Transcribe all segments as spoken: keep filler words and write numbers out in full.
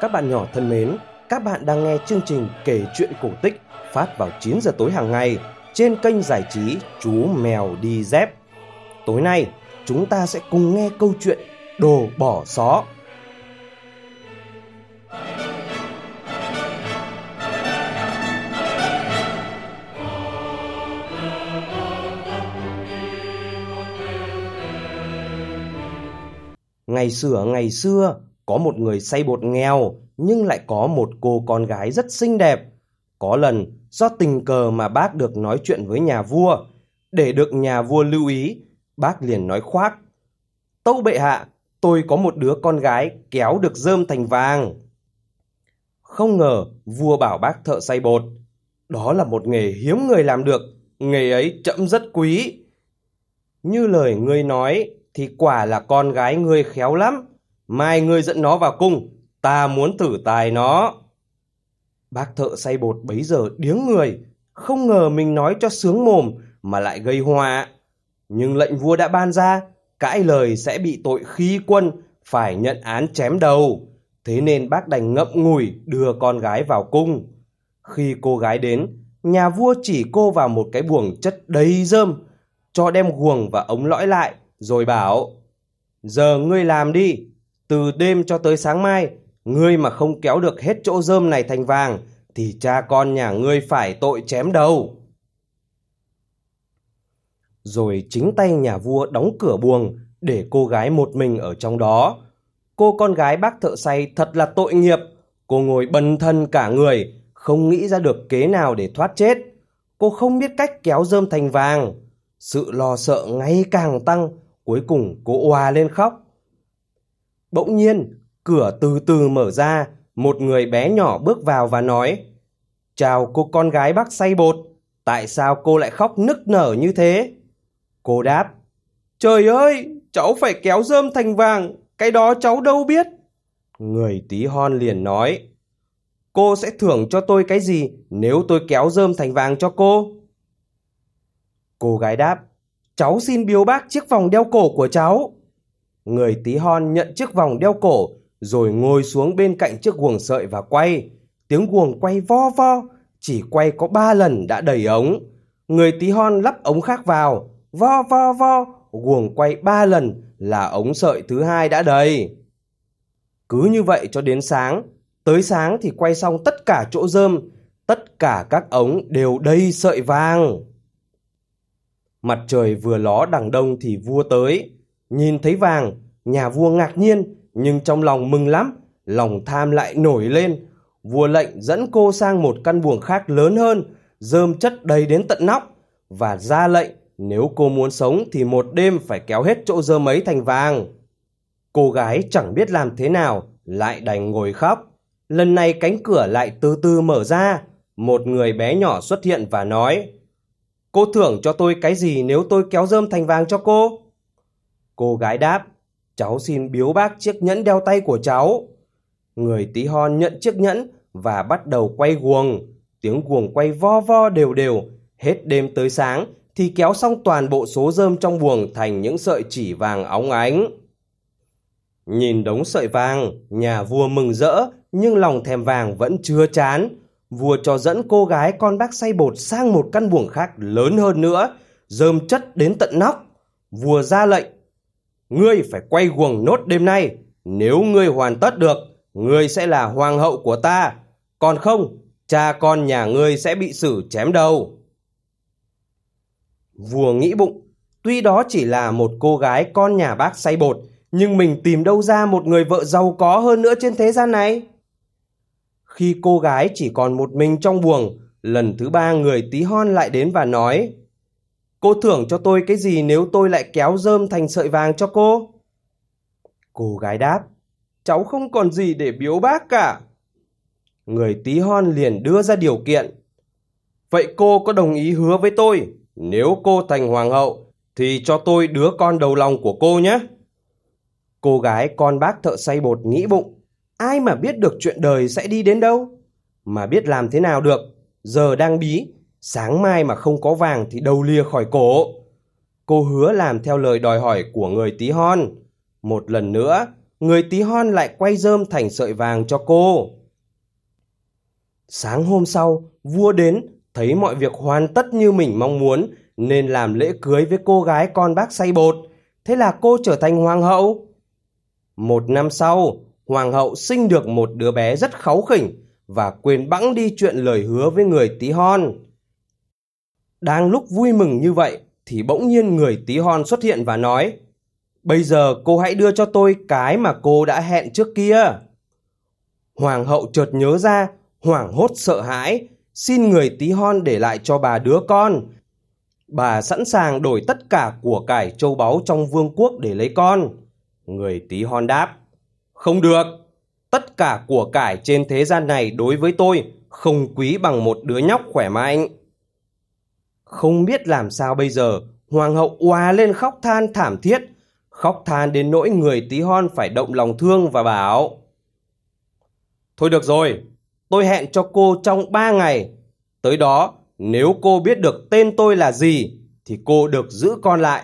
Các bạn nhỏ thân mến, các bạn đang nghe chương trình kể chuyện cổ tích phát vào chín giờ tối hàng ngày trên kênh giải trí Chú Mèo Đi Dép. Tối nay, chúng ta sẽ cùng nghe câu chuyện Đồ Bỏ Xó. Ngày xưa ngày xưa, có một người xay bột nghèo nhưng lại có một cô con gái rất xinh đẹp. Có lần, do tình cờ mà bác được nói chuyện với nhà vua. Để được nhà vua lưu ý, bác liền nói khoác: "Tâu bệ hạ, tôi có một đứa con gái kéo được rơm thành vàng." Không ngờ, vua bảo bác thợ xay bột. Đó là một nghề hiếm người làm được, nghề ấy trẫm rất quý. Như lời ngươi nói, thì quả là con gái ngươi khéo lắm. Mai ngươi dẫn nó vào cung, ta muốn thử tài nó. Bác thợ xay bột bấy giờ điếng người, không ngờ mình nói cho sướng mồm mà lại gây họa. Nhưng lệnh vua đã ban ra, cãi lời sẽ bị tội khi quân, phải nhận án chém đầu. Thế nên bác đành ngậm ngùi đưa con gái vào cung. Khi cô gái đến, nhà vua chỉ cô vào một cái buồng chất đầy rơm, cho đem guồng và ống lõi lại, rồi bảo: "Giờ ngươi làm đi, từ đêm cho tới sáng mai, ngươi mà không kéo được hết chỗ rơm này thành vàng, thì cha con nhà ngươi phải tội chém đầu." Rồi chính tay nhà vua đóng cửa buồng, để cô gái một mình ở trong đó. Cô con gái bác thợ xay thật là tội nghiệp. Cô ngồi bần thần cả người, không nghĩ ra được kế nào để thoát chết. Cô không biết cách kéo rơm thành vàng. Sự lo sợ ngày càng tăng, cuối cùng cô òa lên khóc. Bỗng nhiên, cửa từ từ mở ra, một người bé nhỏ bước vào và nói: "Chào cô con gái bác xay bột, tại sao cô lại khóc nức nở như thế?" Cô đáp: "Trời ơi, cháu phải kéo rơm thành vàng, cái đó cháu đâu biết." Người tí hon liền nói: "Cô sẽ thưởng cho tôi cái gì nếu tôi kéo rơm thành vàng cho cô?" Cô gái đáp: "Cháu xin biếu bác chiếc vòng đeo cổ của cháu." Người tí hon nhận chiếc vòng đeo cổ, rồi ngồi xuống bên cạnh chiếc guồng sợi và quay. Tiếng guồng quay vo vo, chỉ quay có ba lần đã đầy ống. Người tí hon lắp ống khác vào, vo vo vo, guồng quay ba lần là ống sợi thứ hai đã đầy. Cứ như vậy cho đến sáng. Tới sáng thì quay xong tất cả chỗ rơm, tất cả các ống đều đầy sợi vàng. Mặt trời vừa ló đằng đông thì vua tới. Nhìn thấy vàng, nhà vua ngạc nhiên, nhưng trong lòng mừng lắm, lòng tham lại nổi lên. Vua lệnh dẫn cô sang một căn buồng khác lớn hơn, rơm chất đầy đến tận nóc, và ra lệnh nếu cô muốn sống thì một đêm phải kéo hết chỗ rơm ấy thành vàng. Cô gái chẳng biết làm thế nào, lại đành ngồi khóc. Lần này cánh cửa lại từ từ mở ra, một người bé nhỏ xuất hiện và nói: "Cô thưởng cho tôi cái gì nếu tôi kéo rơm thành vàng cho cô?" Cô gái đáp: "Cháu xin biếu bác chiếc nhẫn đeo tay của cháu." Người tí hon nhận chiếc nhẫn và bắt đầu quay guồng. Tiếng guồng quay vo vo đều đều. Hết đêm tới sáng thì kéo xong toàn bộ số rơm trong buồng thành những sợi chỉ vàng óng ánh. Nhìn đống sợi vàng, nhà vua mừng rỡ, nhưng lòng thèm vàng vẫn chưa chán. Vua cho dẫn cô gái con bác xay bột sang một căn buồng khác lớn hơn nữa, rơm chất đến tận nóc. Vua ra lệnh: "Ngươi phải quay guồng nốt đêm nay. Nếu ngươi hoàn tất được, ngươi sẽ là hoàng hậu của ta. Còn không, cha con nhà ngươi sẽ bị xử chém đầu." Vua nghĩ bụng, tuy đó chỉ là một cô gái con nhà bác xay bột, nhưng mình tìm đâu ra một người vợ giàu có hơn nữa trên thế gian này. Khi cô gái chỉ còn một mình trong buồng, lần thứ ba người tí hon lại đến và nói: "Cô thưởng cho tôi cái gì nếu tôi lại kéo rơm thành sợi vàng cho cô?" Cô gái đáp: "Cháu không còn gì để biếu bác cả." Người tí hon liền đưa ra điều kiện: "Vậy cô có đồng ý hứa với tôi, nếu cô thành hoàng hậu thì cho tôi đứa con đầu lòng của cô nhé?" Cô gái con bác thợ xay bột nghĩ bụng, ai mà biết được chuyện đời sẽ đi đến đâu, mà biết làm thế nào được. Giờ đang bí, sáng mai mà không có vàng thì đầu lìa khỏi cổ. Cô hứa làm theo lời đòi hỏi của người tí hon. Một lần nữa, người tí hon lại quay rơm thành sợi vàng cho cô. Sáng hôm sau, vua đến, thấy mọi việc hoàn tất như mình mong muốn, nên làm lễ cưới với cô gái con bác xay bột. Thế là cô trở thành hoàng hậu. Một năm sau, hoàng hậu sinh được một đứa bé rất kháu khỉnh và quên bẵng đi chuyện lời hứa với người tí hon. Đang lúc vui mừng như vậy, thì bỗng nhiên người tí hon xuất hiện và nói: "Bây giờ cô hãy đưa cho tôi cái mà cô đã hẹn trước kia." Hoàng hậu chợt nhớ ra, hoảng hốt sợ hãi, xin người tí hon để lại cho bà đứa con. Bà sẵn sàng đổi tất cả của cải châu báu trong vương quốc để lấy con. Người tí hon đáp: "Không được, tất cả của cải trên thế gian này đối với tôi không quý bằng một đứa nhóc khỏe mạnh." Không biết làm sao bây giờ, hoàng hậu òa lên khóc than thảm thiết, khóc than đến nỗi người tí hon phải động lòng thương và bảo: "Thôi được rồi, tôi hẹn cho cô trong ba ngày. Tới đó, nếu cô biết được tên tôi là gì, thì cô được giữ con lại."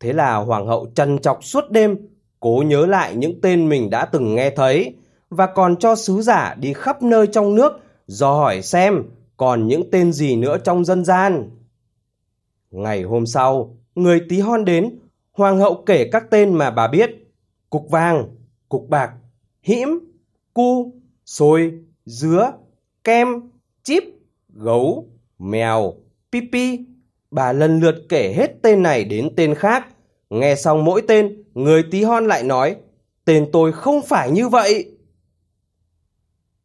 Thế là hoàng hậu trằn trọc suốt đêm, cố nhớ lại những tên mình đã từng nghe thấy, và còn cho sứ giả đi khắp nơi trong nước dò hỏi xem còn những tên gì nữa trong dân gian. Ngày hôm sau, người tí hon đến, hoàng hậu kể các tên mà bà biết: cục vàng, cục bạc, hĩm, cu, xôi, dứa, kem, chíp, gấu, mèo, pipi. Bà lần lượt kể hết tên này đến tên khác. Nghe xong mỗi tên, người tí hon lại nói: "Tên tôi không phải như vậy."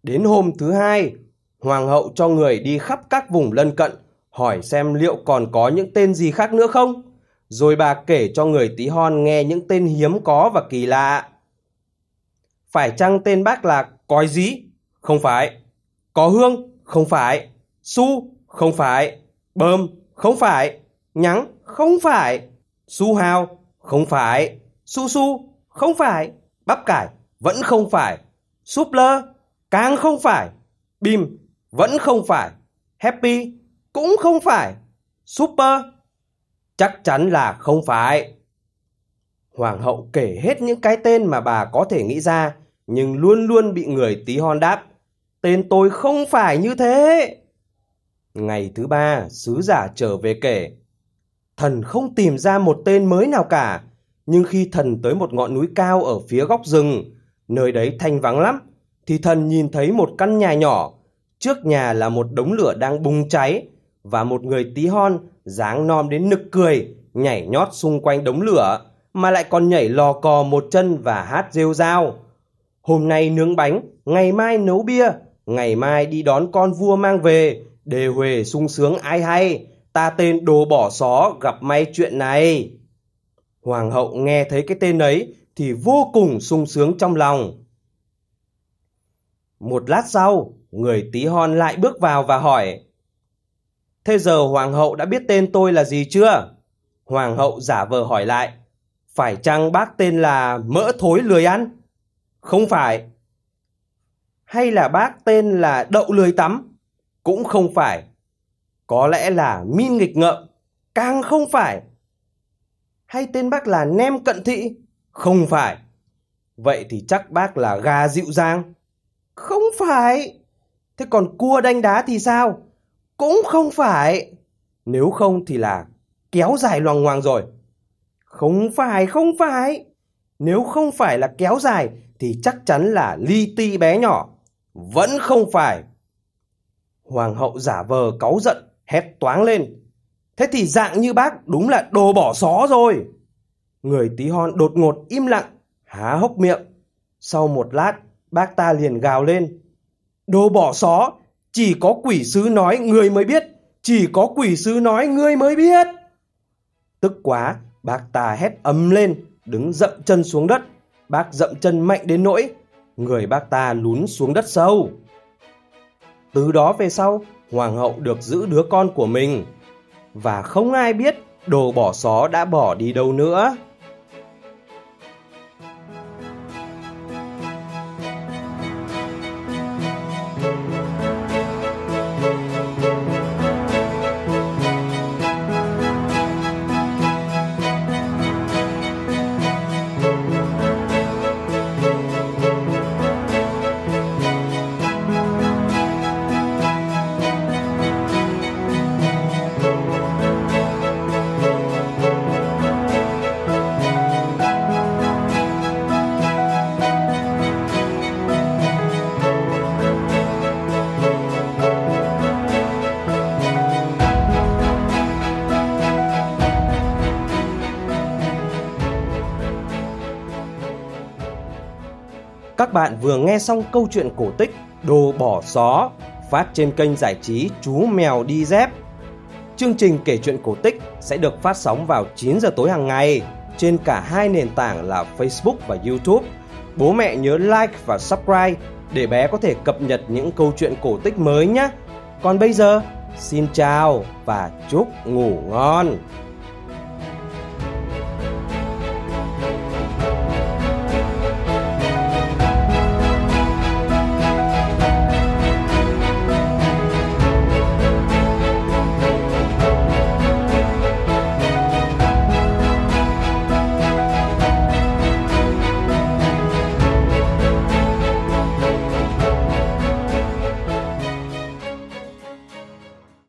Đến hôm thứ hai, hoàng hậu cho người đi khắp các vùng lân cận, hỏi xem liệu còn có những tên gì khác nữa không. Rồi bà kể cho người tí hon nghe những tên hiếm có và kỳ lạ. Phải chăng tên bác là Cói Dí? Không phải. Có Hương? Không phải. Su? Không phải. Bơm? Không phải. Nhắng? Không phải. Su Hào? Không phải. Su Su? Không phải. Bắp Cải? Vẫn không phải. Súp Lơ? Càng không phải. Bim? Vẫn không phải. Happy? Cũng không phải. Super? Chắc chắn là không phải. Hoàng hậu kể hết những cái tên mà bà có thể nghĩ ra, nhưng luôn luôn bị người tí hon đáp: "Tên tôi không phải như thế." Ngày thứ ba, sứ giả trở về kể: "Thần không tìm ra một tên mới nào cả. Nhưng khi thần tới một ngọn núi cao ở phía góc rừng, nơi đấy thanh vắng lắm, thì thần nhìn thấy một căn nhà nhỏ. Trước nhà là một đống lửa đang bùng cháy, và một người tí hon dáng nom đến nực cười nhảy nhót xung quanh đống lửa, mà lại còn nhảy lò cò một chân và hát rêu rao: hôm nay nướng bánh, ngày mai nấu bia, ngày mai đi đón con vua mang về, đề huề sung sướng ai hay, ta tên đồ bỏ xó gặp may chuyện này." Hoàng hậu nghe thấy cái tên ấy thì vô cùng sung sướng trong lòng. Một lát sau, người tí hon lại bước vào và hỏi: "Thế giờ hoàng hậu đã biết tên tôi là gì chưa?" Hoàng hậu giả vờ hỏi lại: "Phải chăng bác tên là Mỡ Thối Lười Ăn?" "Không phải." "Hay là bác tên là Đậu Lười Tắm?" "Cũng không phải." "Có lẽ là Min Nghịch Ngợm?" "Càng không phải." "Hay tên bác là Nem Cận Thị?" "Không phải." "Vậy thì chắc bác là Gà Dịu Dàng?" "Không phải." "Thế còn Cua Đanh Đá thì sao?" "Cũng không phải." "Nếu không thì là Kéo Dài Loằng Ngoằng rồi?" "Không phải, không phải." "Nếu không phải là Kéo Dài thì chắc chắn là Li Ti Bé Nhỏ?" "Vẫn không phải." Hoàng hậu giả vờ cáu giận, hét toáng lên: "Thế thì dạng như bác đúng là đồ bỏ xó rồi." Người tí hon đột ngột im lặng, há hốc miệng. Sau một lát, bác ta liền gào lên: "Đồ bỏ xó, chỉ có quỷ sứ nói người mới biết, chỉ có quỷ sứ nói người mới biết." Tức quá, bác ta hét ầm lên, đứng dậm chân xuống đất. Bác dậm chân mạnh đến nỗi người bác ta lún xuống đất sâu. Từ đó về sau, hoàng hậu được giữ đứa con của mình, và không ai biết đồ bỏ xó đã bỏ đi đâu nữa. Thank you. Các bạn vừa nghe xong câu chuyện cổ tích Đồ Bỏ Xó phát trên kênh giải trí Chú Mèo Đi Dép. Chương trình kể chuyện cổ tích sẽ được phát sóng vào chín giờ tối hàng ngày trên cả hai nền tảng là Facebook và YouTube. Bố mẹ nhớ like và subscribe để bé có thể cập nhật những câu chuyện cổ tích mới nhé. Còn bây giờ, xin chào và chúc ngủ ngon.